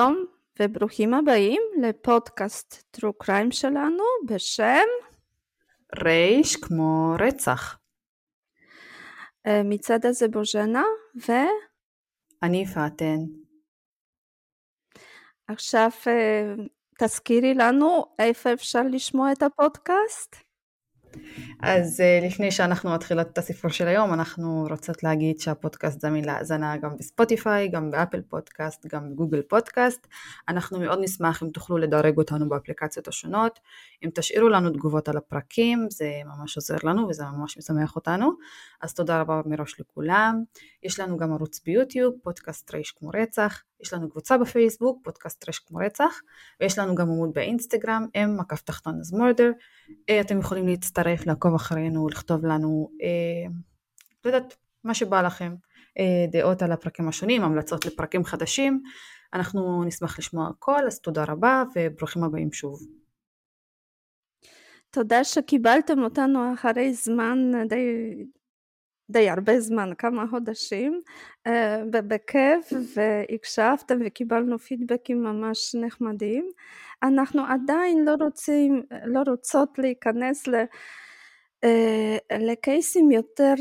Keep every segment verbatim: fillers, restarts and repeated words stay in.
שלום וברוכים הבאים לפודקאסט טרו קריים שלנו בשם רייש כמו רצח. מצד הזה בוז'נה ו... אני פאתן. עכשיו תזכירי לנו איפה אפשר לשמוע את הפודקאסט? אז לפני שאנחנו מתחילות את הסיפור של היום, אנחנו רוצות להגיד שהפודקאסט זמין להאזנה גם בספוטיפיי, גם באפל פודקאסט, גם בגוגל פודקאסט. אנחנו מאוד נשמח אם תוכלו לדרג אותנו באפליקציות השונות, אם תשאירו לנו תגובות על הפרקים, זה ממש עוזר לנו וזה ממש משמח אותנו. אז תודה רבה מראש לכולם. יש לנו גם ערוץ ביוטיוב, פודקאסט רייש כמו רצח, יש לנו קבוצה בפייסבוק, פודקאסט רייש כמו רצח, ויש לנו גם עמוד באינסטגרם, M מקף תחתון is murder. אתם יכולים להצטרף, לעקוב אחרינו, לכתוב לנו, אה, לא יודעת, מה שבא לכם, אה, דעות על הפרקים השונים, המלצות לפרקים חדשים. אנחנו נשמח לשמוע הכל, אז תודה רבה וברוכים הבאים שוב. תודה שקיבלתם אותנו אחרי זמן די... די הרבה זמן, כמה חודשים, בכיף, והקשבתם וקיבלנו פידבקים ממש נחמדים. אנחנו עדיין לא רוצים, לא רוצות להיכנס לקייסים יותר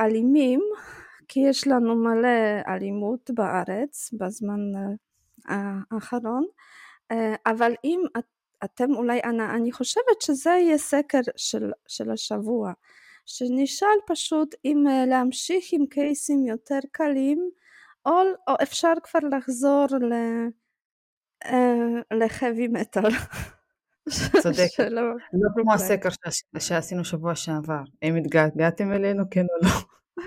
אלימים, כי יש לנו מלא אלימות בארץ בזמן האחרון, אבל אם אתם אולי, אני חושבת שזה יהיה סקר של, של השבוע, שנשאל פשוט אם להמשיך עם קייסים יותר קלים, או, או אפשר כבר לחזור ל, לחבי מטל. צודק, לא כמו הסקר שעשינו שבוע שעבר, אם התגעגעתם אלינו כן או לא.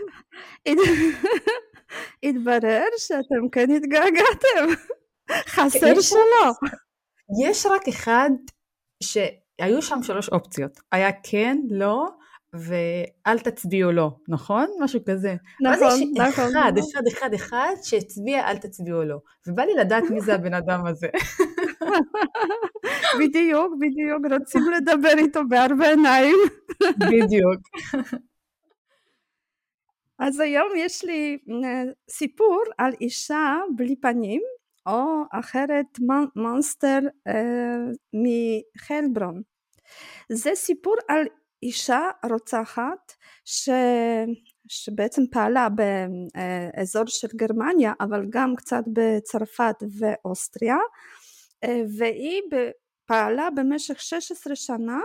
התברר שאתם כן התגעגעתם, חסר שלא. יש רק אחד שהיו שם שלוש אופציות, היה כן, לא, ואל תצביעו לו, נכון? משהו כזה. נכון, נכון. אחד, אחד, אחד, אחד, שהצביע, אל תצביעו לו. ובא לי לדעת מי זה הבן אדם הזה. בדיוק, בדיוק, רוצים לדבר איתו בארבע עיניים. בדיוק. אז היום יש לי סיפור על אישה בלי פנים, או אחרת מונסטר מחלברון. זה סיפור על אישה רוצחת ש... שבעצם פעלה באזור של גרמניה, אבל גם קצת בצרפת ואוסטריה, והיא פעלה במשך שש עשרה שנה,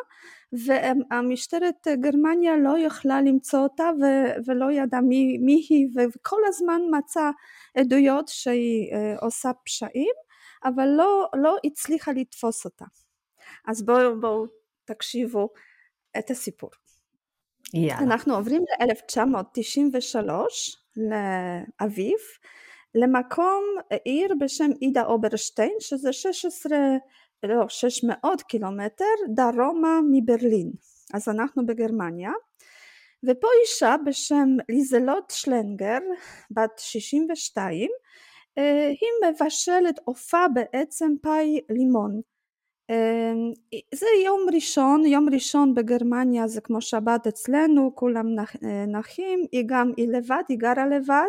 והמשטרת גרמניה לא יכלה למצוא אותה ו... ולא ידעה מי... מי היא, וכל הזמן מצא עדויות שהיא עושה פשעים, אבל לא, לא הצליחה לתפוס אותה. אז בואו בוא, תקשיבו את הסיפור. Yeah. אנחנו עוברים ל-אלף תשע מאות תשעים ושלוש, לאביב, למקום עיר בשם אידה אוברשטיין, שזה שש מאות קילומטר דרומה מברלין. אז אנחנו בגרמניה, ופה אישה בשם ליזלוט שלנגר, בת שישים ושתיים, היא מבשלת אופה בעצם פאי לימון. זה יום ראשון, יום ראשון בגרמניה זה כמו שבת אצלנו, כולם נחים, היא גם היא לבד, היא גרה לבד,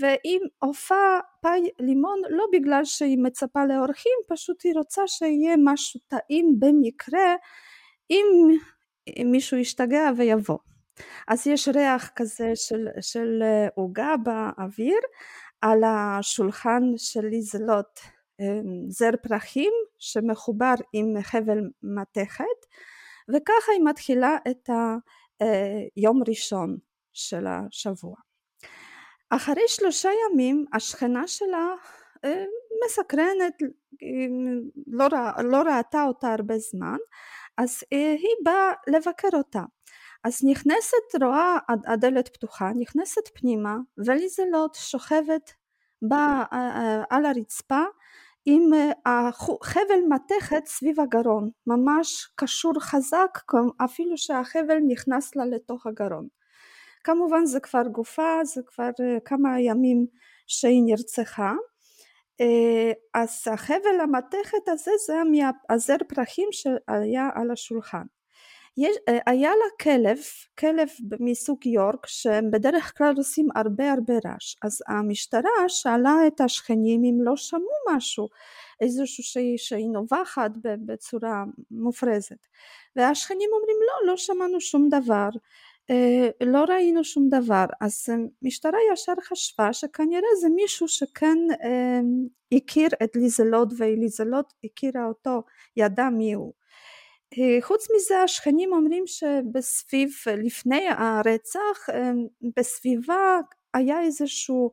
והיא אופה פאי לימון לא בגלל שהיא מצפה לאורחים, פשוט היא רוצה שיהיה משהו טעים במקרה, אם מישהו ישתגע ויבוא. אז יש ריח כזה של עוגה באוויר, על השולחן של ליזלוט זר פרחים שמחובר עם חבל מתכת, וככה היא מתחילה את היום ראשון של השבוע. אחרי שלושה ימים השכנה שלה מסקרנת, לא, רא, לא ראתה אותה הרבה זמן, אז היא באה לבקר אותה. אז נכנסת, רואה הדלת פתוחה, נכנסת פנימה, וליזלוט שוכבת באה על הרצפה עם החבל מתכת סביב הגרון, ממש קשור חזק, אפילו שהחבל נכנס לה לתוך הגרון. כמובן זה כבר גופה, זה כבר כמה ימים שהיא נרצחה, אז החבל המתכת הזה זה מהזר פרחים שהיה על השולחן. יש, היה לה כלב, כלב מסוג יורק, שבדרך כלל עושים הרבה הרבה רעש. אז המשטרה שאלה את השכנים אם לא שמעו משהו, איזשהו שהיא, שהיא נובחת בצורה מופרזת. והשכנים אומרים לא, לא שמענו שום דבר, לא ראינו שום דבר. אז משטרה ישר חשבה שכנראה זה מישהו שכן הכיר את ליזלות, וליזלות הכירה אותו, ידע מי הוא. חוץ מזה השכנים אומרים שבסביב, לפני הרצח, בסביבה היה איזשהו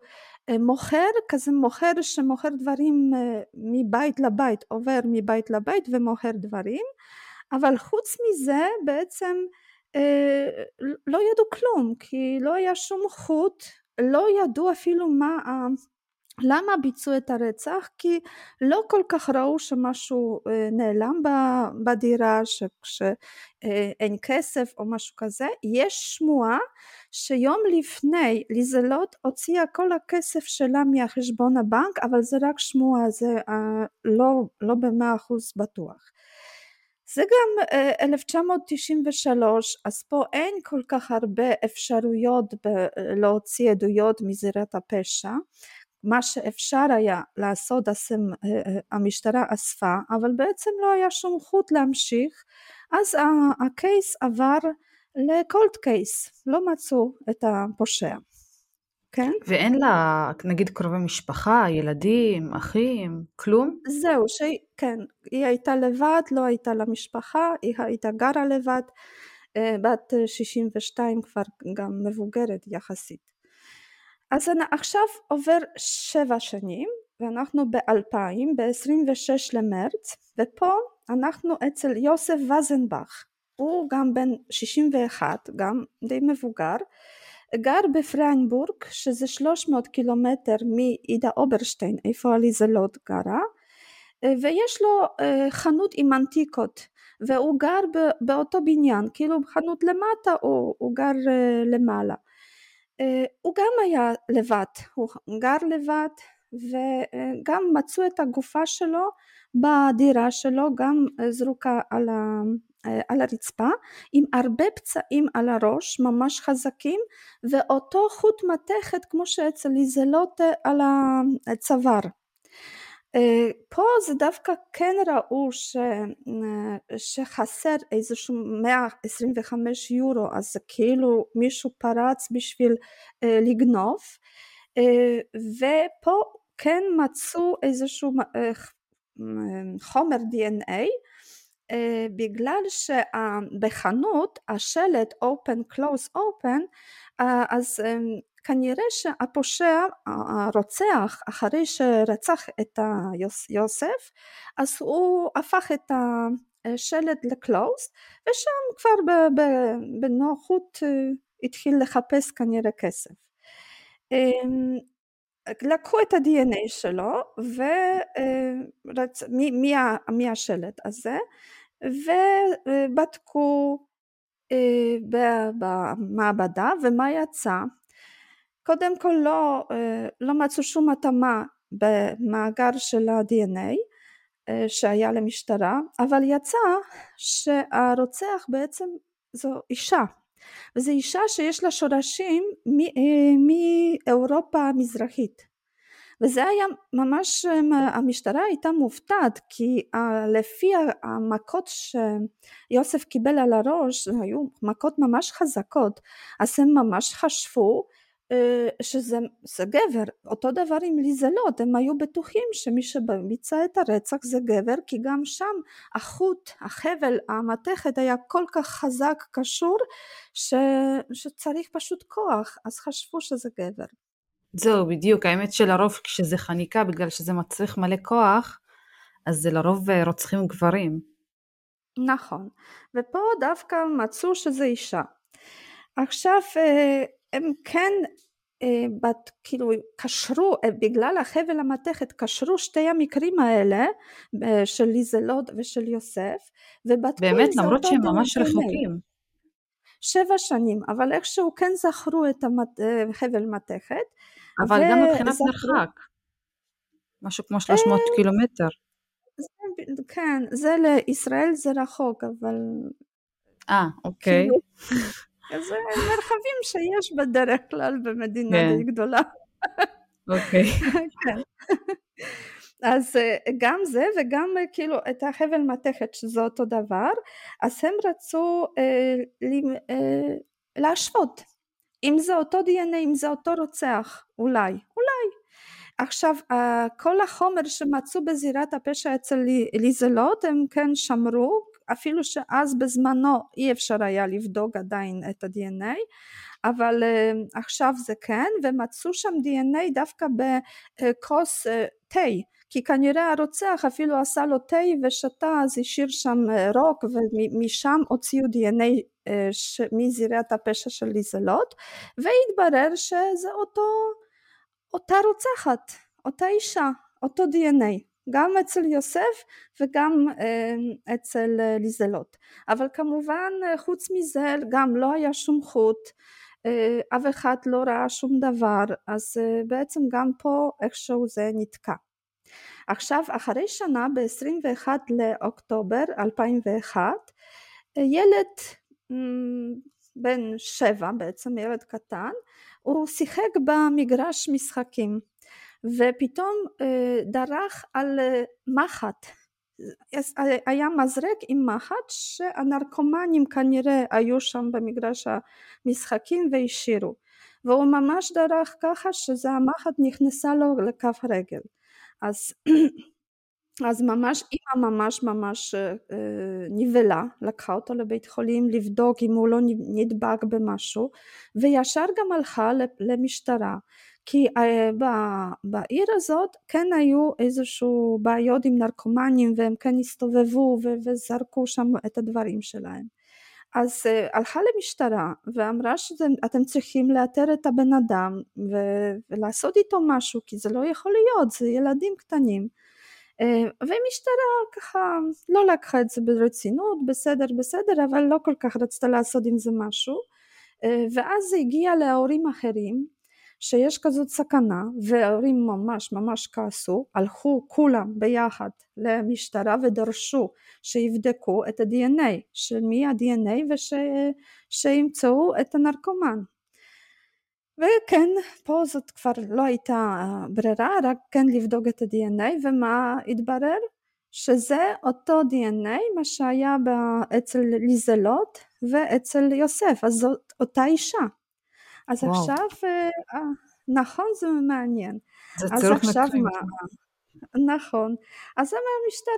מוכר, כזה מוכר שמוכר דברים מבית לבית, עובר מבית לבית ומוכר דברים, אבל חוץ מזה בעצם לא ידעו כלום, כי לא היה שום חוט, לא ידעו אפילו מה, למה ביצעו את הרצח, כי לא כל כך ראו שמשהו נעלם בדירה, שאין כסף או משהו כזה. יש שמועה שיום לפני ליזלות הוציאה כל הכסף שלה מהחשבון הבנק, אבל זה רק שמועה, זה לא, לא במאה אחוז בטוח. זה גם אלף תשע מאות תשעים ושלוש, אז פה אין כל כך הרבה אפשרויות להוציא עדויות מזירת הפשע. מה שאפשר היה לעשות, המשטרה אספה, אבל בעצם לא היה שום חוט להמשיך, אז הקייס עבר לקולד קייס, לא מצאו את הפושע. כן? ואין לה, נגיד, קרובי משפחה, ילדים, אחים, כלום? זהו, שהיא, כן, היא הייתה לבד, לא הייתה לה משפחה, היא הייתה גרה לבד, בת שישים ושתיים כבר גם מבוגרת יחסית. אז עכשיו עובר שבע שנים, ואנחנו ב-אלפיים, ב-עשרים ושש למרץ, ופה אנחנו אצל יוסף וזנבך, הוא גם בן שישים ואחת, גם די מבוגר, גר בפריינבורג, שזה שלוש מאות קילומטר מעידה אוברשטיין, איפה ליזלות גרה, ויש לו חנות עם אנטיקות, והוא גר באותו בניין, כאילו חנות למטה, הוא, הוא גר למעלה. Uh, הוא גם היה לבד, הוא גר לבד, וגם מצאו את הגופה שלו בדירה שלו, גם זרוקה על, ה, uh, על הרצפה, עם הרבה פצעים על הראש, ממש חזקים, ואותו חוט מתכת כמו שאצל ליזלות על הצוואר. Uh, פה זה דווקא כן ראו ש, uh, שחסר איזשהו מאה עשרים וחמישה יורו, אז זה כאילו מישהו פרץ בשביל uh, לגנוב, uh, ופה כן מצאו איזשהו uh, חומר די אן איי, uh, בגלל שבחנות השלט open close open, uh, אז um, כנראה שהפושע, הרוצח, אחרי שרצח את יוסף, אז הוא הפך את השלט לקלוס, ושם כבר בנוחות התחיל לחפש כנראה כסף. לקחו את ה-די אן איי שלו, מהשלט הזה, ובדקו במעבדה, ומה יצא? קודם כל לא, לא מצאו שום התאמה במאגר של ה-די אן איי שהיה למשטרה, אבל יצא שהרוצח בעצם זו אישה, וזו אישה שיש לה שורשים מאירופה המזרחית. וזה היה ממש, המשטרה הייתה מופתעת, כי לפי המכות שיוסף קיבל על הראש, היו מכות ממש חזקות, אז הם ממש חשבו, שזה גבר. אותו דבר עם ליזלות, הם היו בטוחים שמי שביצע את הרצח זה גבר, כי גם שם החוט, החבל, המתכת היה כל כך חזק קשור ש... שצריך פשוט כוח, אז חשבו שזה גבר. זהו בדיוק, האמת שלרוב כשזה חניקה בגלל שזה מצריך מלא כוח, אז זה לרוב רוצחים גברים. נכון, ופה דווקא מצאו שזה אישה. עכשיו הם כן, בת, כאילו, קשרו, בגלל החבל המתכת, קשרו שתי המקרים האלה, של ליזלות ושל יוסף, ובדקו... באמת, למרות שהם ממש רחוקים. שבע שנים, אבל איכשהו כן זכרו את החבל מתכת. אבל ו... גם מבחינת זכרו... מרחק, משהו כמו שלוש מאות קילומטר. זה, כן, זה לישראל זה רחוק, אבל... אה, אוקיי. אז מרחבים שיש בדרך כלל במדינה גדולה. אוקיי. כן. אז גם זה וגם כאילו את החבל מתכת שזה אותו דבר, אז הם רצו להשוות. אם זה אותו די אן איי, אם זה אותו רוצח, אולי, אולי. עכשיו, כל החומר שמצאו בזירת הפשע אצל ליזלות, הם כן שמרו, אפילו שאז בזמנו אי אפשר היה לבדוק עדיין את ה-די אן איי, אבל עכשיו זה כן, ומצאו שם די אן איי דווקא בכוס תי, כי כנראה הרוצח אפילו עשה לו תי ושתה, אז השאיר שם רוק, ומשם הוציאו די אן איי מזירת הפשע של ליזלות, והתברר שזה אותו... אותה רוצחת, אותה אישה, אותו די אן איי, גם אצל יוסף וגם אצל ליזלות. אבל כמובן חוץ מזה גם לא היה שום חוט, אף אחד לא ראה שום דבר, אז בעצם גם פה איכשהו זה נתקע. עכשיו אחרי שנה ב-עשרים ואחד לאוקטובר אלפיים ואחת, ילד בן שבע, בעצם ילד קטן, הוא שיחק במגרש משחקים, ופתאום דרך על מחט, היה מזרק עם מחט שהנרקומנים כנראה היו שם במגרש המשחקים והשאירו, והוא ממש דרך ככה שזה המחט נכנסה לו לכף רגל, אז, אז ממש אמא ממש ממש נבלה, לקחה אותו לבית חולים לבדוק אם הוא לא נדבק במשהו, וישר גם הלכה למשטרה, כי בעיר הזאת כן היו איזשהו בעיות עם נרקומנים, והם כן הסתובבו וזרקו שם את הדברים שלהם. אז הלכה למשטרה ואמרה שאתם צריכים לאתר את הבן אדם ולעשות איתו משהו, כי זה לא יכול להיות, זה ילדים קטנים. ומשטרה ככה לא לקחה את זה ברצינות, בסדר בסדר, אבל לא כל כך רצתה לעשות עם זה משהו, ואז זה הגיע להורים אחרים שיש כזאת סכנה, וההורים ממש ממש כעסו, הלכו כולם ביחד למשטרה ודרשו שיבדקו את ה-די אן איי, של מי ה-די אן איי ושימצאו את הנרקומן. וכן, פה זאת כבר לא הייתה ברירה, רק כן לבדוק את ה-די אן איי, ומה התברר? שזה אותו די אן איי, מה שהיה אצל ליזלות ואצל יוסף, אז זאת אותה אישה. אז וואו. עכשיו, נכון, זה מעניין. זה צירוף מקרים. נכון, אז המשטרה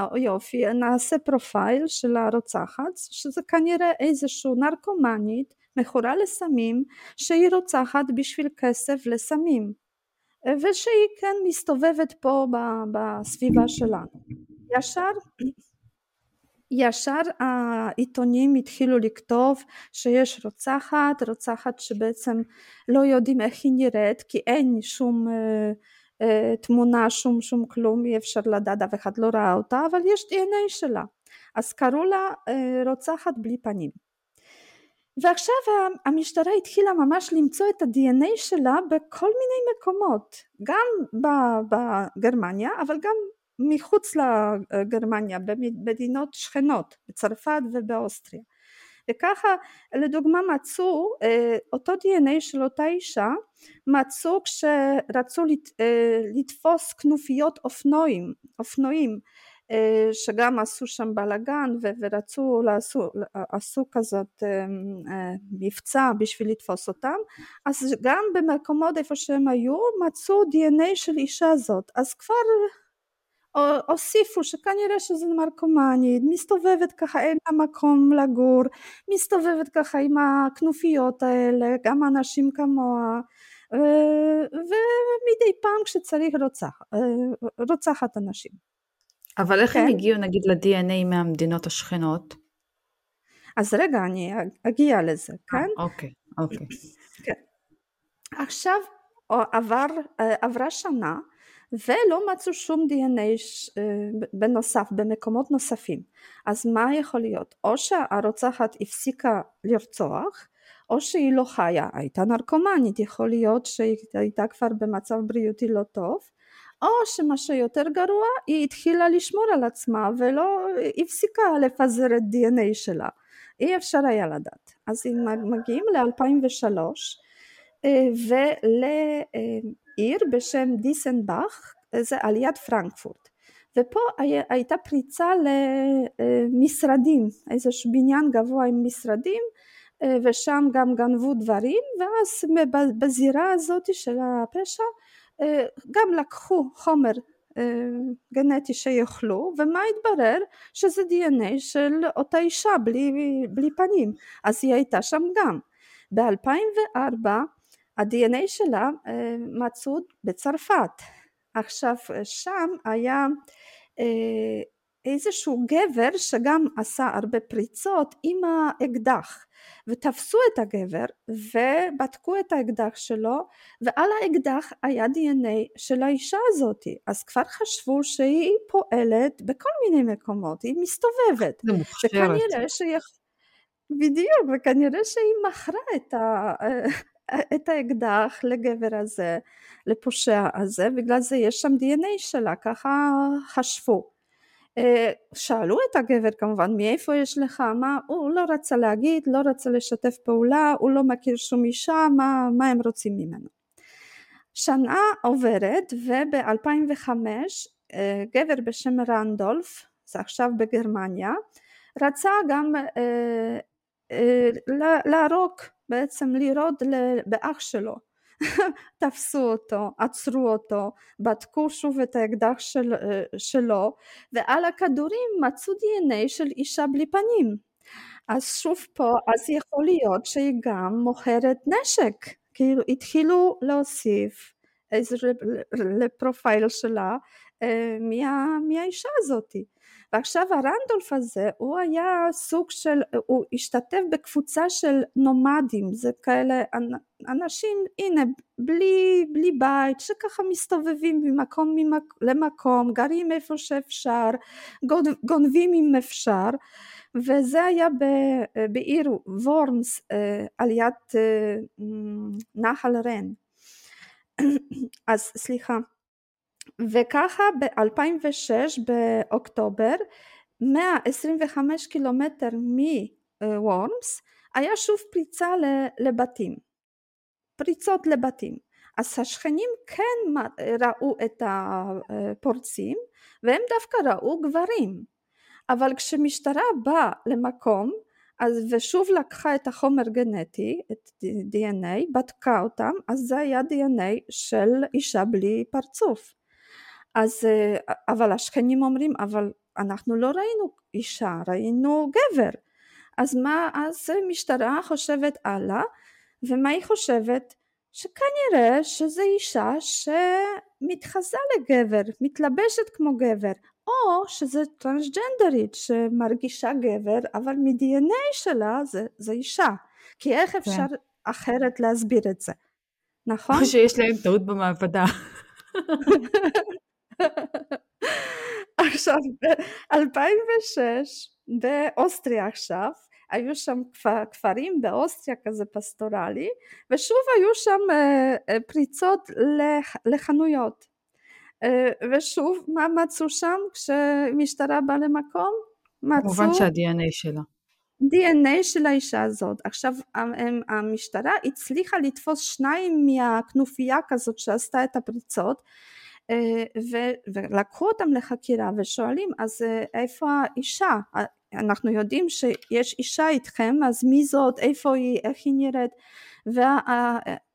אומרת, יופי, נעשה פרופייל של הרוצחת, שזה כנראה איזשהו נרקומנית, מכורה לסמים, שהיא רוצחת בשביל כסף לסמים, ושהיא כן מסתובבת פה בסביבה שלנו. ישר, ישר העיתונים התחילו לכתוב שיש רוצחת, רוצחת שבעצם לא יודעים איך היא נראית, כי אין שום תמונה, שום שום כלום, אי אפשר לדעת, אף אחד לא ראה אותה, אבל יש די אן איי שלה, אז קראו לה רוצחת בלי פנים. ועכשיו המשטרה התחילה ממש למצוא את ה-די אן איי שלה בכל מיני מקומות, גם בגרמניה, אבל גם מחוץ לגרמניה, במדינות שכנות, בצרפת ובאוסטריה. וככה, לדוגמה, מצאו אותו די אן איי של אותה אישה, מצאו כשרצו לתפוס כנופיות אופנועים, אופנועים, שגם עשו שם בלגן ורצו לעשו, עשו כזאת מבצע בשביל לתפוס אותם, אז גם במקומות איפה שהם היו מצאו די אן איי של אישה זאת, אז כבר הוסיפו שכנראה שזה נרקומנית, מסתובבת ככה, אין לה מקום לגור, מסתובבת ככה עם הכנופיות האלה, גם אנשים כמוה, ומדי פעם כשצריך רוצח, רוצחת אנשים. אבל איך הם הגיעו נגיד ל-די אן איי מהמדינות השכנות? אז רגע, אני אגיע לזה, כן? אוקיי, אוקיי. עכשיו עברה שנה, ולא מצאו שום די אן איי בנוסף, במקומות נוספים. אז מה יכול להיות? או שהרוצחת הפסיקה לרצוח, או שהיא לא חיה, הייתה נרקומנית, יכול להיות שהיא הייתה כבר במצב בריאותי לא טוב, או שמה שיותר גרוע, היא התחילה לשמור על עצמה, ולא הפסיקה לפזר את די אן איי שלה. אי אפשר היה לדעת. אז הם מגיעים ל-אלפיים ושלוש ולעיר בשם דיסנבך, זה על יד פרנקפורט. ופה הייתה פריצה למשרדים, איזשהו בניין גבוה עם משרדים, ושם גם גנבו דברים, ואז בזירה הזאת של הפשע, גם לקחו חומר גנטי שיוכלו, ומה התברר? שזה די אן איי של אותה אישה בלי, בלי פנים, אז היא הייתה שם גם. ב-אלפיים וארבע ה-די אן איי שלה מצאו בצרפת. עכשיו שם היה איזשהו גבר שגם עשה הרבה פריצות עם האקדח, ותפסו את הגבר ובדקו את האקדח שלו, ועל האקדח היה די אן איי של האישה הזאת. אז כבר חשבו שהיא פועלת בכל מיני מקומות, היא מסתובבת, וכנראה שהיא, בדיוק, וכנראה שהיא מכרה את ה... את האקדח לגבר הזה, לפושע הזה, בגלל זה יש שם די אן איי שלה, ככה חשבו. שאלו את הגבר כמובן, מאיפה יש לך, מה, הוא לא רצה להגיד, לא רצה לשתף פעולה, הוא לא מכיר שום אישה, מה, מה הם רוצים ממנו. שנה עוברת, וב-אלפיים וחמש גבר בשם רנדולף, זה עכשיו בגרמניה, רצה גם אה, אה, להרוג, בעצם לירוד באח שלו, תפסו אותו, עצרו אותו, בדקו שוב את האקדח של, שלו, ועל הכדורים מצאו די אן איי של אישה בלי פנים. אז שוב פה, אז יכול להיות שהיא גם מוכרת נשק, כאילו התחילו להוסיף איזה לפרופייל שלה, מה, מהאישה הזאת. ועכשיו הרנדולף הזה, הוא היה סוג של, הוא השתתף בקבוצה של נומדים, זה כאלה אנשים, הנה, בלי, בלי בית, שככה מסתובבים ממקום למקום, גרים איפה שאפשר, גונבים אם אפשר, וזה היה בעיר וורמס, על יד נחל רן. אז סליחה, וככה ב-אלפיים ושש באוקטובר, מאה עשרים וחמישה קילומטר מוורמס, היה שוב פריצה לבתים, פריצות לבתים. אז השכנים כן ראו את הפורצים, והם דווקא ראו גברים. אבל כשמשטרה באה למקום, אז ושוב לקחה את החומר גנטי, את די אן איי, בדקה אותם, אז זה היה די אן איי של אישה בלי פרצוף. אז, אבל השכנים אומרים, אבל אנחנו לא ראינו אישה, ראינו גבר. אז מה, אז משטרה חושבת הלאה, ומה היא חושבת? שכנראה שזה אישה שמתחזה לגבר, מתלבשת כמו גבר, או שזה טרנסג'נדרית שמרגישה גבר, אבל מ-די אן איי שלה זה, זה אישה. כי איך אפשר כן. אחרת להסביר את זה? נכון? או שיש להם טעות במעבדה. עכשיו, ב-אלפיים ושש, באוסטריה עכשיו, היו שם כפרים באוסטריה כזה פסטורלי, ושוב היו שם פריצות לחנויות. ושוב, מה מצאו שם כשמשטרה באה למקום? כמובן שה-די אן איי שלה. די אן איי של האישה הזאת. עכשיו המשטרה הצליחה לתפוס שניים מהכנופיה כזאת שעשתה את הפריצות, ולקחו אותם לחקירה ושואלים, אז איפה האישה? אנחנו יודעים שיש אישה איתכם, אז מי זאת, איפה היא, איך היא נראית?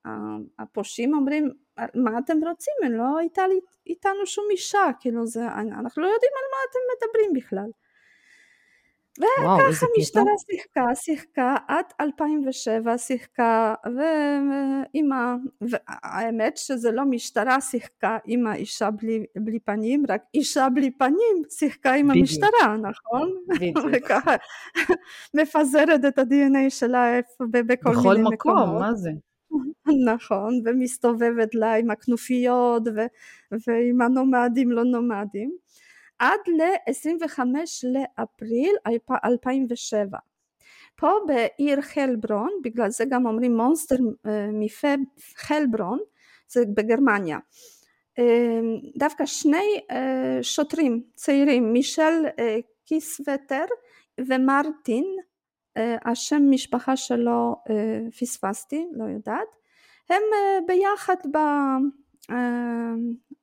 והפושעים אומרים, מה אתם רוצים? לא הייתה איתנו שום אישה, כאילו זה, אנחנו לא יודעים על מה אתם מדברים בכלל. וככה משטרה שיחקה, שיחקה עד אלפיים ושבע, שיחקה עם ה... והאמת שזה לא משטרה שיחקה עם האישה בלי, בלי פנים, רק אישה בלי פנים שיחקה עם בדיוק. המשטרה, נכון? וככה מפזרת את ה-די אן איי שלה בכל מיני מקומות. בכל מקום, מה זה? נכון, ומסתובבת לה עם הכנופיות ו- ועם הנומדים, לא נומדים. עד ל-עשרים וחמישה לאפריל אלפיים ושבע. פה בעיר חלברון, בגלל זה גם אומרים מונסטר מפה חלברון, זה בגרמניה. דווקא שני שוטרים צעירים, מישל קיסווטר ומרטין השם משפחה שלו פספסתי, לא יודעת. הם ביחד ב...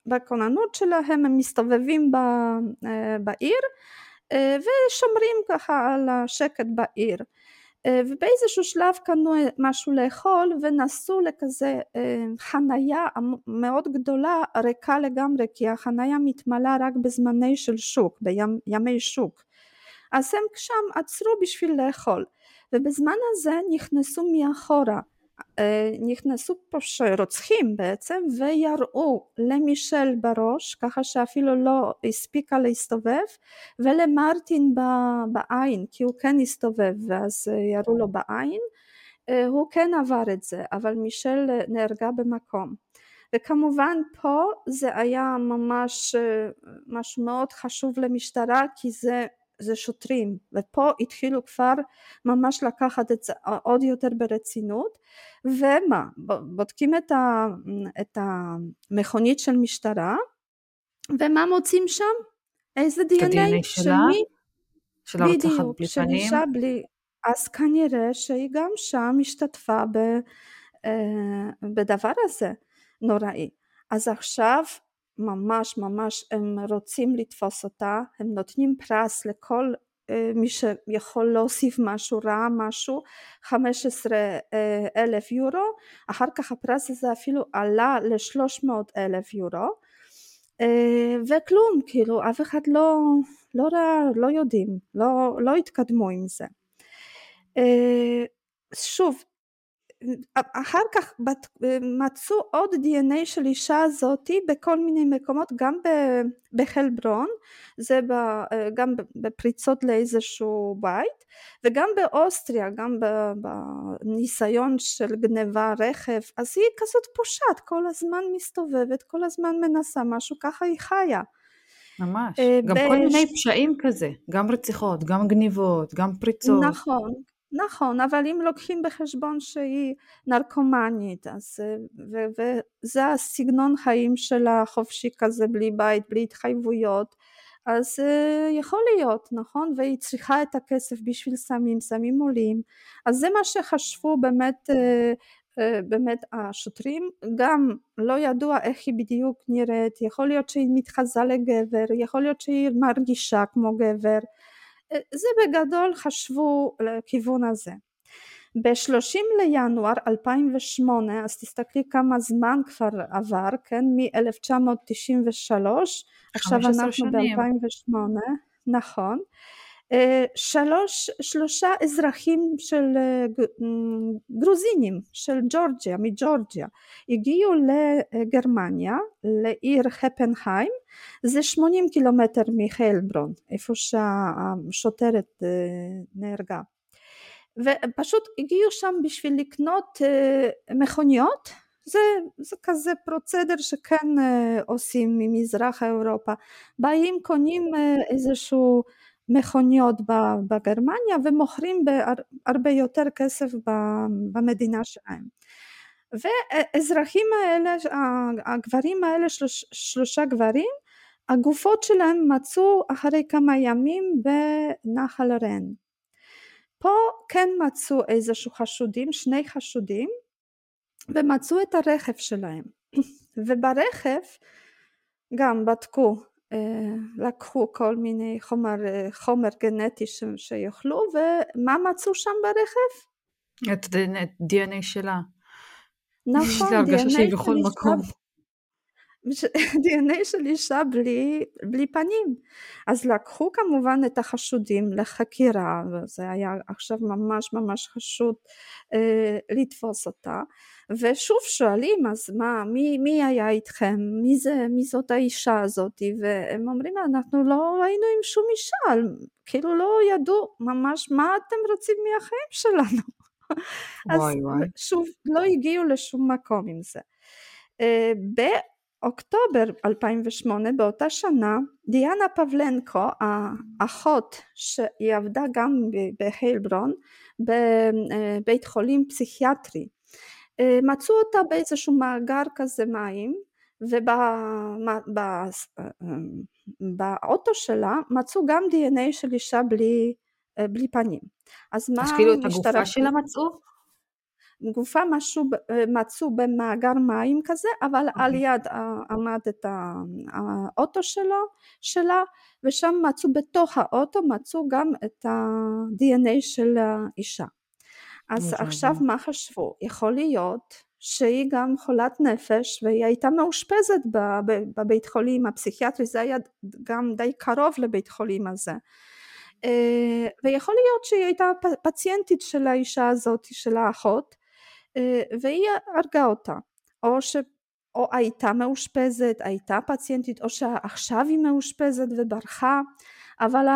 בכוננות שלהם, הם מסתובבים בעיר, ושומרים ככה על השקט בעיר. ובאיזשהו שלב קנו משהו לאכול, ונסו לכזה חניה מאוד גדולה, ריקה לגמרי, כי החניה מתמלה רק בזמני של שוק, בימי שוק. אז הם שם עצרו בשביל לאכול, ובזמן הזה נכנסו מאחורה, נכנסו רוצחים בעצם, ויראו למישל בראש, ככה שאפילו לא הספיקה להסתובב, ולמרטין בעין, כי הוא כן הסתובב, ואז יראו לו בעין, הוא כן עבר את זה, אבל מישל נהרגה במקום. וכמובן פה זה היה ממש משהו מאוד חשוב למשטרה, כי זה... זה שוטרים, ופה התחילו כבר ממש לקחת את זה עוד יותר ברצינות, ומה, בודקים את, ה, את המכונית של משטרה, ומה מוצאים שם? איזה די אן איי של מי? של הרצחת בלי פנים? אז כנראה שהיא גם שם השתתפה ב, בדבר הזה נוראי. אז עכשיו, ממש ממש הם רוצים לתפוס אותה, הם נותנים פרס לכל מי שיכול להוסיף משהו רע, משהו, חמישה עשר אלף יורו, אחר כך הפרס הזה אפילו עלה ל-שלוש מאות אלף יורו, וכלום, כאילו, אף אחד לא, לא, לא יודעים, לא, לא התקדמו עם זה. שוב, אחר כך מצאו עוד די אן איי של אישה הזאת בכל מיני מקומות, גם בחלברון, זה גם בפריצות לאיזשהו בית, וגם באוסטריה, גם בניסיון של גניבה רכב, אז היא כזאת פושעת, כל הזמן מסתובבת, כל הזמן מנסה משהו, ככה היא חיה. ממש, גם כל מיני פשעים כזה, גם רציחות, גם גניבות, גם פריצות. נכון. נכון, אבל אם לוקחים בחשבון שהיא נרקומנית, אז, ו- וזה הסגנון חיים שלה, חופשי כזה, בלי בית, בלי התחייבויות, אז יכול להיות, נכון? והיא צריכה את הכסף בשביל סמים, סמים עולים, אז זה מה שחשבו באמת, באמת השוטרים, גם לא ידוע איך היא בדיוק נראית, יכול להיות שהיא מתחזה לגבר, יכול להיות שהיא מרגישה כמו גבר, זה בגדול חשבו לכיוון הזה. ב-שלושים לינואר אלפיים ושמונה, אז תסתכלי כמה זמן כבר עבר, כן? מ-אלף תשע מאות תשעים ושלוש, עכשיו אנחנו ב-אלפיים ושמונה, נכון. שלוש, שלושה אזרחים של גרוזינים, של ג'ורג'יה, מג'ורג'יה, הגיעו לגרמניה, לעיר הפנהיים, זה שמונים קילומטר מחלברון, איפה שהשוטרת נהרגה. ופשוט הגיעו שם בשביל לקנות מכוניות, זה, זה כזה פרוצדר שכן עושים ממזרח אירופה, באים, קונים איזשהו מכוניות בגרמניה ומוכרים בהרבה יותר כסף במדינה שלהם. והאזרחים האלה, הגברים האלה, שלוש, שלושה גברים, הגופות שלהם מצאו אחרי כמה ימים בנחל רן. פה כן מצאו איזשהו חשודים, שני חשודים, ומצאו את הרכב שלהם. וברכב גם בדקו, לקחו כל מיני חומר, חומר גנטי ש, שיוכלו, ומה מצאו שם ברכב? את די אן איי שלה. נכון, יש לה הרגשה שהיא בכל מקום. די אן איי של אישה בלי, בלי פנים. אז לקחו כמובן את החשודים לחקירה, וזה היה עכשיו ממש ממש חשוד אה, לתפוס אותה, ושוב שואלים, אז מה, מי, מי היה איתכם, מי, זה, מי זאת האישה הזאת, והם אומרים, אנחנו לא היינו עם שום אישה, כאילו לא ידעו ממש מה אתם רוצים מהחיים שלנו. אז וואי, וואי. שוב לא הגיעו לשום מקום עם זה. אה, ב... אוקטובר אלפיים ושמונה, באותה שנה, דיאנה פבלנקו, האחות שהיא עבדה גם בהלברון, בבית חולים פסיכיאטרי, מצאו אותה באיזשהו מאגר כזה מים, ובאוטו שלה מצאו גם די אן איי של אישה בלי, בלי פנים. אז מה משתרף? אז כאילו את הגופה שלה מצאו? גופה משהו, מצאו במאגר מים כזה, אבל okay. על יד עמד את האוטו שלו, שלה, ושם מצאו בתוך האוטו, מצאו גם את ה-די אן איי של האישה. אז okay. עכשיו מה חשבו? יכול להיות שהיא גם חולת נפש, והיא הייתה מאושפזת בב, בבית חולים הפסיכיאטרי, זה היה גם די קרוב לבית חולים הזה. ויכול להיות שהיא הייתה פציינטית של האישה הזאת, של האחות, והיא הרגה אותה, או, ש... או הייתה מאושפזת, הייתה פציינטית, או שעכשיו היא מאושפזת וברחה, אבל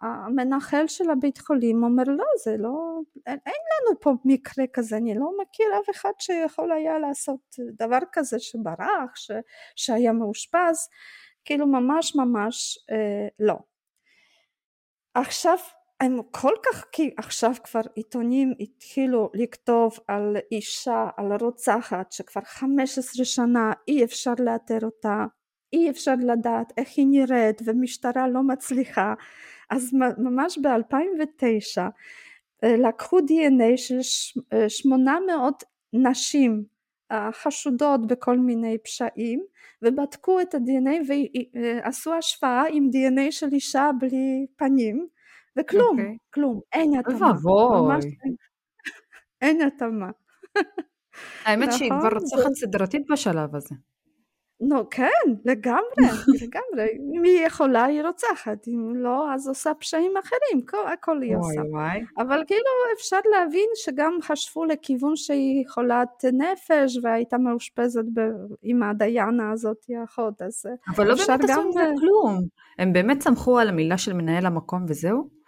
המנחל של הבית חולים אומר, לא, זה לא, אין לנו פה מקרה כזה, אני לא מכיר אף אחד שיכול היה לעשות דבר כזה שברח, ש... שהיה מאושפז, כאילו ממש ממש אה, לא. עכשיו, הם כל כך, כי עכשיו כבר עיתונים התחילו לכתוב על אישה, על רוצחת, שכבר חמש עשרה שנה אי אפשר לאתר אותה, אי אפשר לדעת איך היא נראית, ומשטרה לא מצליחה. אז ממש ב-אלפיים ותשע לקחו די אן איי של שמונה מאות נשים חשודות בכל מיני פשעים, ובדקו את ה-די אן איי ועשו השפעה עם די אן איי של אישה בלי פנים, וכלום, okay. כלום, אין התאמה. ממש, אין התאמה. האמת שהיא כבר רוצחת סדרתית בשלב הזה. נו, כן, לגמרי, לגמרי. אם היא יכולה, היא רוצחת, אם לא, אז עושה פשעים אחרים, הכל היא עושה. אבל כאילו אפשר להבין שגם חשבו לכיוון שהיא חולת נפש, והייתה מאושפזת עם הדיאנה הזאת, האחות, אז אבל לא באמת עשו מזה כלום. הם באמת סמכו על המילה של מנהל המקום וזהו?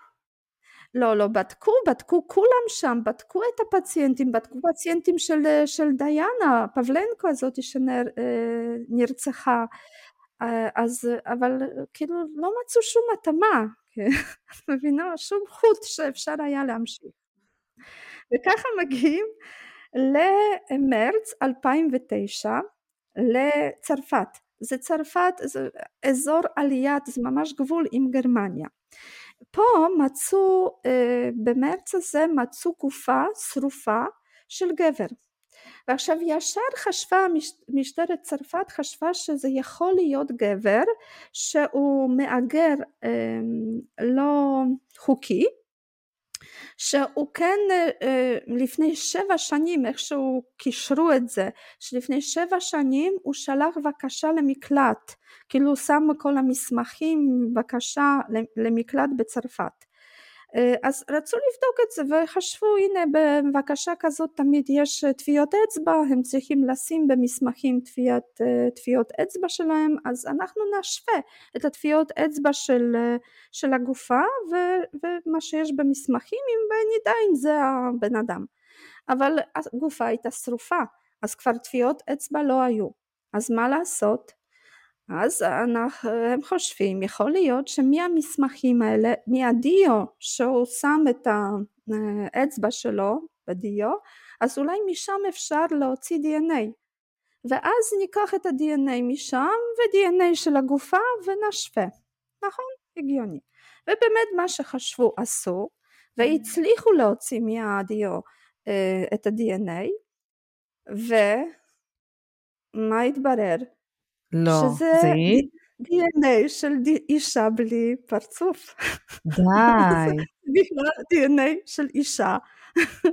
לא, לא, בדקו, בדקו כולם שם, בדקו את הפציינטים, בדקו פציינטים של, של דיאנה פאבלנקו הזאת שנרצחה, אז, אבל כאילו לא מצאו שום התאמה, מבינה, שום חוט שאפשר היה להמשיך. וככה מגיעים למרץ אלפיים ותשע לצרפת, זה צרפת, זה אזור עליית, זה ממש גבול עם גרמניה. פה מצאו, במרץ הזה מצאו גופה שרופה של גבר. ועכשיו ישר חשבה, משטרת צרפת חשבה שזה יכול להיות גבר שהוא מאגר לא חוקי, שהוא כן לפני שבע שנים, איכשהו קישרו את זה, שלפני שבע שנים הוא שלח בקשה למקלט, כאילו שם כל המסמכים בקשה למקלט בצרפת. אז רצו לבדוק את זה וחשבו, הנה בבקשה כזאת תמיד יש טביעות אצבע, הם צריכים לשים במסמכים טביעת, טביעות אצבע שלהם, אז אנחנו נשווה את הטביעות אצבע של, של הגופה ו, ומה שיש במסמכים, ונדע אם זה הבן אדם. אבל הגופה הייתה שרופה, אז כבר טביעות אצבע לא היו, אז מה לעשות? אז אנחנו, הם חושבים, יכול להיות שמהמסמכים האלה, מהדיו שהוא שם את האצבע שלו בדיו, אז אולי משם אפשר להוציא די אן איי. ואז ניקח את ה-די אן איי משם, ו-די אן איי של הגופה ונשווה. נכון? הגיוני. ובאמת מה שחשבו עשו, והצליחו להוציא מהדיו את ה-די אן איי, ומה התברר? לא, שזה זה היא? די אן איי של אישה בלי פרצוף. די. די אן איי של אישה,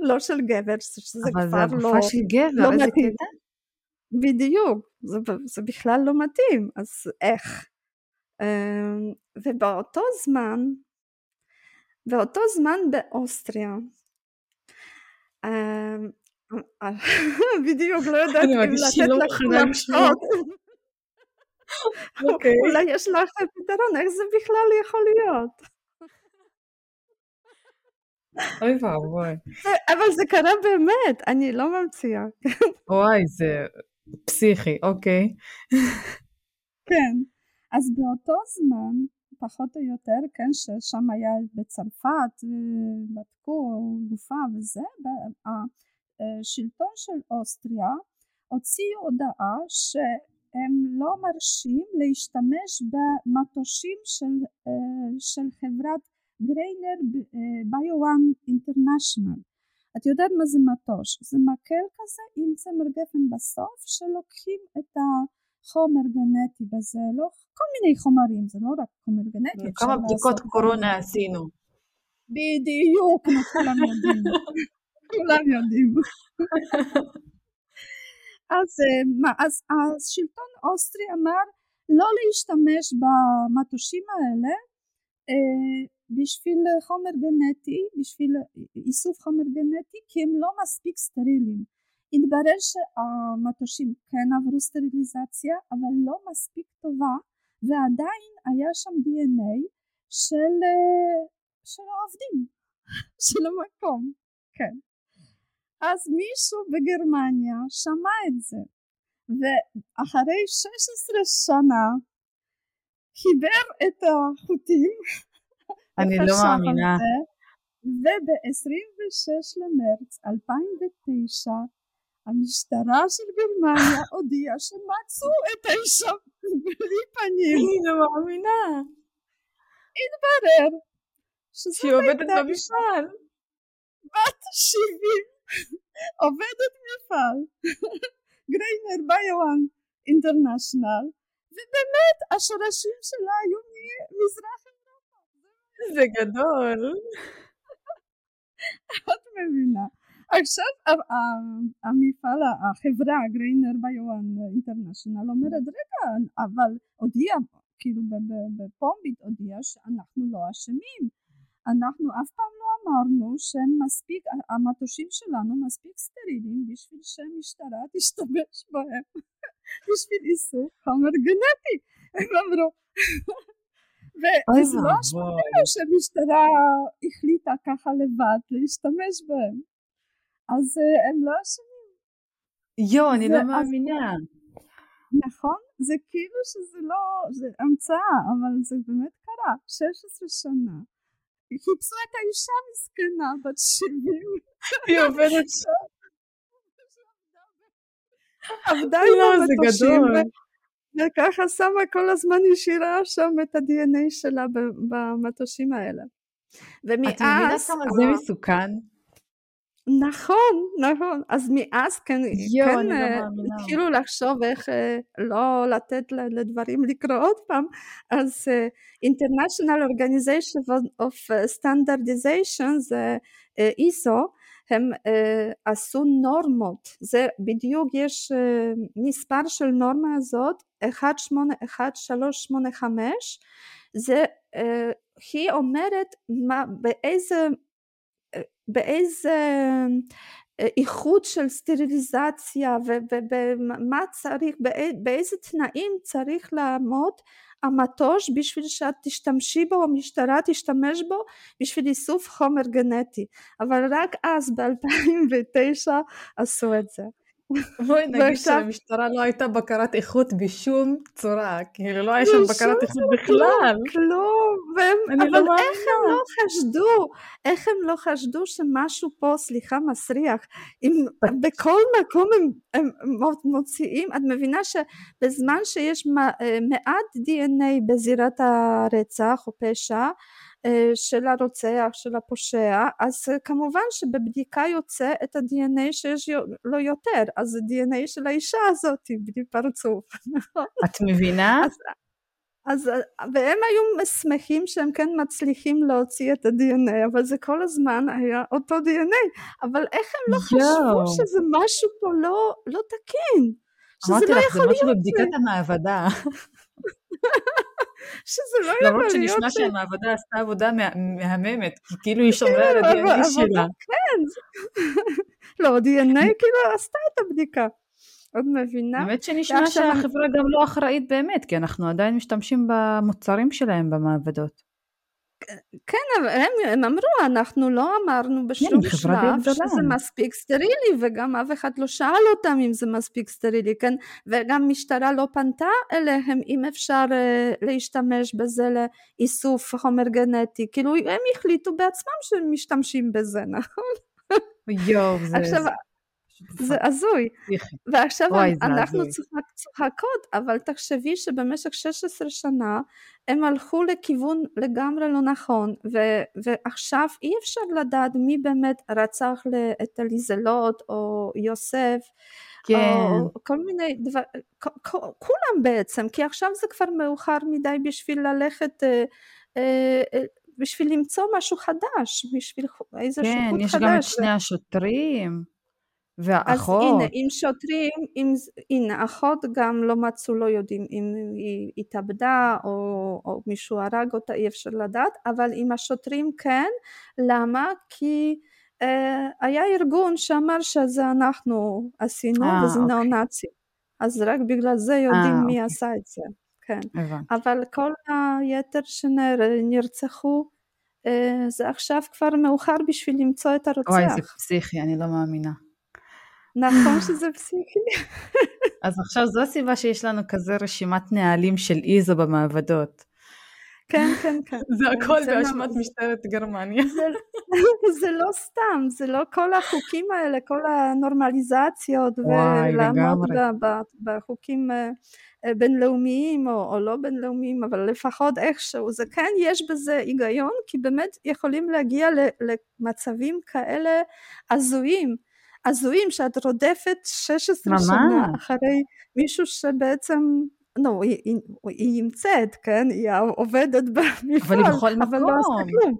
לא של גבר, שזה כבר לא... אבל זה הגופה של גבר, איזה קטע? בדיוק, זה בכלל לא מתאים, אז איך? ובאותו זמן, באותו זמן באוסטריה, בדיוק, לא יודעת אם לתת לכולם שעות. אולי יש לך פתרון, איך זה בכלל יכול להיות? אוי ואבוי. אבל זה קרה באמת, אני לא ממציאה. וואי, זה פסיכי, אוקיי. כן, אז באותו זמן, פחות או יותר, כן, ששם היה בצרפת, בדקו גופה וזה, השלטון של אוסטריה הוציאו הודעה ש... הם לא מרשים להשתמש במטושים של, של חברת גריינר ביואן אינטרנשיונל. את יודעת מה זה מטוש? זה מקל כזה עם צמר גפן בסוף שלוקחים את החומר גנטי בזה, לא כל מיני חומרים, זה לא רק חומר גנטי. כמה בדיקות קורונה עשינו. בדיוק, כולם יודעים. כולם יודעים. אז מה, אז השלטון אוסטרי אמר לא להשתמש במטושים האלה, בשביל חומר גנטי, בשביל איסוף חומר גנטי, כי הם לא מספיק סטרילים. התברר שהמטושים כן עברו סטריליזציה, אבל לא מספיק טובה, ועדיין היה שם די אן איי של, של העובדים, של המקום, כן. אז מישהו בגרמניה שמע את זה, ואחרי שש עשרה שנה, חיבר את החוטים, אני לא מאמינה. וב-עשרים ושש למרץ אלפיים ותשע, המשטרה של גרמניה הודיעה שמצאו את האישה בלי פנים. אני לא מאמינה. התברר שהיא עובדת במפעל. בת שבעים, עובדת מפעל. גריינר ביואן אינטרנשיונל, ובאמת השורשים שלה היו מזרח אירופה. זה גדול. את מבינה. עכשיו המפעל, החברה גריינר ביואן אינטרנשיונל אומרת, רגע, אבל הודיעה, כאילו בפומבית הודיעה שאנחנו לא אשמים. אנחנו אף פעם לא אמרנו שהמטושים שלנו מספיק סטרילים בשביל שהמשטרה תשתמש בהם. בשביל איסוף חומר גנטי. הם אמרו. וזה לא אשמנו שהמשטרה החליטה ככה לבד להשתמש בהם. אז הם לא אשמים. יו, אני לא מאמינה. נכון? זה כאילו שזה לא, זה המצאה, אבל זה באמת קרה. שש עשרה שנה. חיפשו את האישה מסכנה בת שבעים. היא עובדת שם. עבדה עם המטושים. וככה שמה כל הזמן השאירה שם את ה-די אן איי שלה במטושים האלה. ומאז... את מבינה כמה זה מסוכן? נכון, נכון. אז מאז כן התחילו לחשוב איך לא לתת לדברים לקרוא עוד פעם. אז International Organization of Standardization, זה איזו, הם עשו נורמות. זה בדיוק יש מספר של נורמה הזאת, אחת שמונה אחת שלוש שמונה חמש, זה היא אומרת באיזה באיזה איכות של סטריליזציה ומה צריך, באיזה תנאים צריך לעמוד המטוש בשביל שאת תשתמשי בו, המשטרה תשתמש בו בשביל איסוף חומר גנטי. אבל רק אז ב-אלפיים ותשע עשו את זה. בואי נגיד שהמשטרה לא הייתה בקרת איכות בשום צורה, כאילו לא היה שם בקרת איכות בכלל. כלום, אבל איך הם לא חשדו, איך הם לא חשדו שמשהו פה, סליחה, מסריח, בכל מקום הם מוציאים, את מבינה שבזמן שיש מעט די אן איי בזירת הרצח או פשע, של הרוצח, של הפושע, אז כמובן שבבדיקה יוצא את ה-די אן איי שיש לו יותר, אז ה-די אן איי של האישה הזאת בלי פרצוף. את מבינה? אז, אז, והם היו שמחים שהם כן מצליחים להוציא את ה-די אן איי, אבל זה כל הזמן היה אותו די אן איי, אבל איך הם לא חשבו שזה משהו פה לא, לא תקין? אמרתי לך, לא זה משהו בבדיקת המעבדה. שזה לא יהיה להיות... למרות שנשמע שהמעבדה עשתה עבודה מהממת, כי כאילו היא שומרה על ה-די אן איי שלה. כן, לא, די אן איי כאילו עשתה את הבדיקה, עוד מבינה. באמת שנשמע שהחברה גם לא אחראית באמת, כי אנחנו עדיין משתמשים במוצרים שלהם במעבדות. כן, הם אמרו, אנחנו לא אמרנו בשום שלב שזה מספיק סטרילי, וגם אף אחד לא שאל אותם אם זה מספיק סטרילי, כן? וגם משטרה לא פנתה אליהם אם אפשר להשתמש בזה לאיסוף חומר גנטי, כאילו הם החליטו בעצמם שהם משתמשים בזה, נכון? יוב, זה... זה עזוי. ועכשיו אנחנו צוחקות, אבל תחשבי שבמשך שש עשרה שנה הם הלכו לכיוון לגמרי לא נכון, ועכשיו אי אפשר לדעת מי באמת רצח את ליזלוט או יוסף, או כל מיני דבר, כולם בעצם, כי עכשיו זה כבר מאוחר מדי בשביל ללכת, בשביל למצוא משהו חדש, בשביל איזה שיפוט חדש. כן, יש גם את שני השוטרים. והאחות. אז הנה, עם שוטרים, עם, הנה, אחות גם לא מצאו, לא יודעים אם היא התאבדה או, או מישהו הרג אותה, אי אפשר לדעת, אבל עם השוטרים כן, למה? כי אה, היה ארגון שאמר שזה אנחנו עשינו, 아, וזה אוקיי. נאו-נאצי, אז רק בגלל זה יודעים 아, מי אוקיי. עשה את זה, כן. הבנתי. אבל כל היתר שנרצחו, אה, זה עכשיו כבר מאוחר בשביל למצוא את הרוצח. אוי, זה פסיכי, אני לא מאמינה. נכון שזה פסיכי. אז עכשיו זו הסיבה שיש לנו כזה רשימת נהלים של איזו במעבדות. כן, כן, כן. זה הכל באשמת משטרת גרמניה. זה לא סתם, זה לא כל החוקים האלה, כל הנורמליזציות, ולעמוד בחוקים בינלאומיים או לא בינלאומיים, אבל לפחות איכשהו, זה כן, יש בזה היגיון, כי באמת יכולים להגיע למצבים כאלה עזויים, הזויים שאת רודפת שש עשרה ממש. שנה אחרי מישהו שבעצם, נו, היא, היא, היא ימצאת, כן? היא עובדת במפעל, אבל, בכל אבל לא עושה כלום.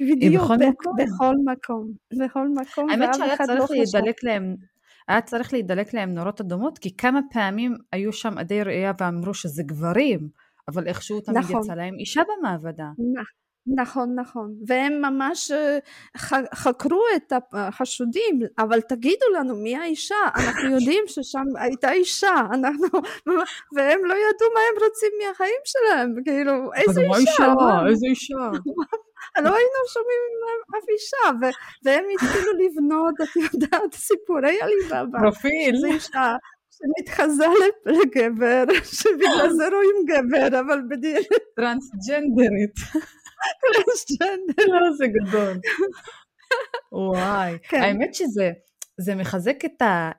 בדיוק, בכל, מקום. בכל מקום. בכל מקום. האמת שהיה צריך להידלק להם, היה צריך להידלק להם נורות אדומות, כי כמה פעמים היו שם עדי ראייה ואמרו שזה גברים, אבל איכשהו תמיד נכון. יצא להם אישה במעבדה. נכון. נכון, נכון, והם ממש חקרו את החשודים, אבל תגידו לנו מי האישה, אנחנו יודעים ששם הייתה אישה, אנחנו, והם לא ידעו מה הם רוצים מהחיים שלהם, כאילו, איזה אישה, איזה אישה, לא היינו שומעים עם אף אישה, והם התחילו לבנות, את יודעת, סיפורי הליבה, פרופיל, איזה אישה, שמתחזה לגבר, שבגלל זה רואים גבר, אבל בדיוק, טרנסג'נדרית, לא, זה גדול. וואי, האמת שזה זה מחזק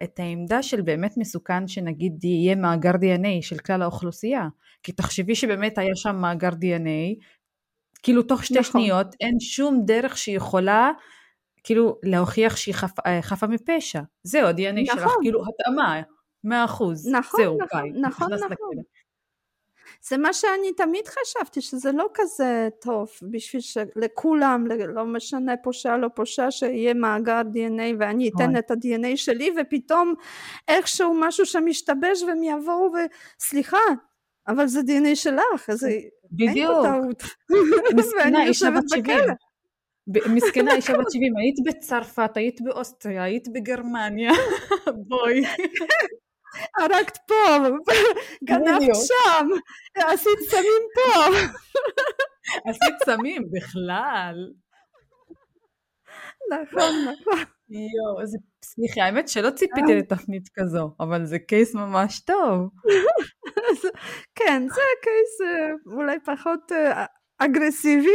את העמדה של באמת מסוכן שנגיד יהיה מאגר די אן איי של כלל האוכלוסייה, כי תחשבי שבאמת היה שם מאגר די אן איי, כאילו תוך שתי שניות אין שום דרך שיכולה כאילו להוכיח שהיא חפה מפשע, זהו די אן איי שלך, כאילו התאמה מאה אחוז, זהו, נכון, נכון. זה מה שאני תמיד חשבתי, שזה לא כזה טוב, בשביל שלכולם, לא משנה פושע לא פושע, שיהיה מאגר די אן איי, ואני אתן את ה-די אן איי שלי, ופתאום איכשהו משהו שמשתבש, והם יבואו וסליחה, אבל זה די אן איי שלך, אז אין פה טעות. מסכנה, אישה בת שבעים. מסכנה, אישה בת שבעים, היית בצרפת, היית באוסטריה, היית בגרמניה, בואי. הרגת פה, גנבת שם, עשית סמים פה. עשית סמים בכלל. נכון, נכון. יו, איזה פסיכי, האמת שלא ציפיתי לתפנית כזו, אבל זה קייס ממש טוב. כן, זה קייס אולי פחות אגרסיבי,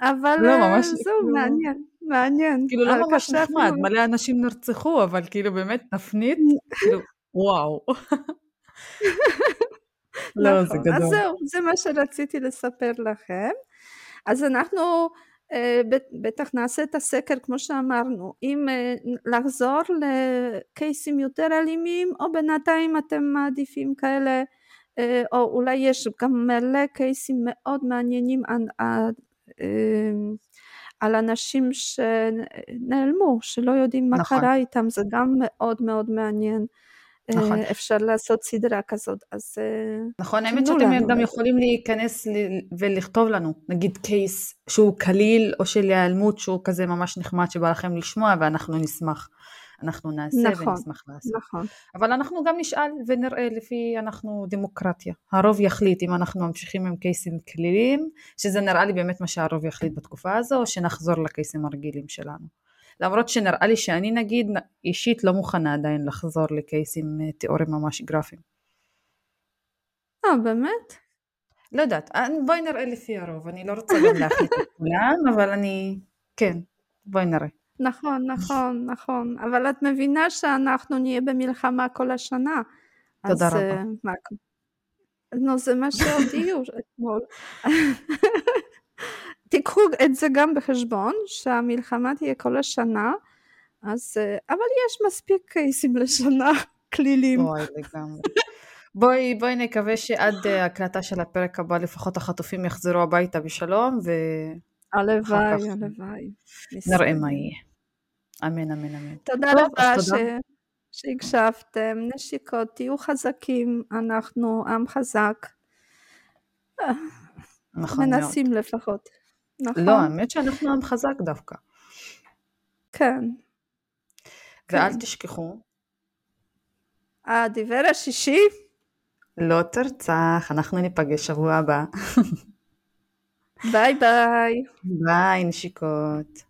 אבל זהו מעניין. מעניין. כאילו לא ממש נחמד, מלא אנשים נרצחו, אבל כאילו באמת תפנית, כאילו... וואו. לא, זה גדול. אז זהו, זה מה שרציתי לספר לכם. אז אנחנו בטח נעשה את הסקר, כמו שאמרנו, אם לחזור לקייסים יותר אלימים, או בינתיים אתם מעדיפים כאלה, או אולי יש גם מלא קייסים מאוד מעניינים על אנשים שנעלמו, שלא יודעים מה קרה איתם, זה גם מאוד מאוד מעניין. נכון. אפשר לעשות סדרה כזאת, אז... נכון, האמת שאתם גם יכולים להיכנס ולכתוב לנו, נגיד קייס שהוא קליל, או של העלמות שהוא כזה ממש נחמד שבא לכם לשמוע, ואנחנו נשמח, אנחנו נעשה נכון, ונשמח לעשות. נכון. אבל אנחנו גם נשאל ונראה לפי אנחנו דמוקרטיה, הרוב יחליט אם אנחנו ממשיכים עם קייסים קלילים, שזה נראה לי באמת מה שהרוב יחליט בתקופה הזו, או שנחזור לקייסים הרגילים שלנו. למרות שנראה לי שאני נגיד אישית לא מוכנה עדיין לחזור לקייסים תיאורים ממש גרפיים. אה, באמת? לא יודעת, בואי נראה לפי הרוב, אני לא רוצה גם להחליט את כולם, אבל אני, כן, בואי נראה. נכון, נכון, נכון. אבל את מבינה שאנחנו נהיה במלחמה כל השנה. תודה רבה. נו, זה מה שהודיעו אתמול. תיקחו את זה גם בחשבון, שהמלחמה תהיה כל השנה, אז, אבל יש מספיק קייסים לשנה, כלילים. בואי, לגמרי. בואי, בואי נקווה שעד הקלטה של הפרק הבא, לפחות החטופים יחזרו הביתה בשלום, ו... הלוואי, הלוואי. נראה מה יהיה. אמן, אמן, אמן. תודה רבה שהקשבתם, נשיקות, תהיו חזקים, אנחנו עם חזק. מנסים לפחות. לא, האמת שאנחנו עם חזק דווקא. כן. ואל תשכחו. הדבר השישי? לא תרצח, אנחנו ניפגש שבוע הבא. ביי ביי. ביי, נשיקות.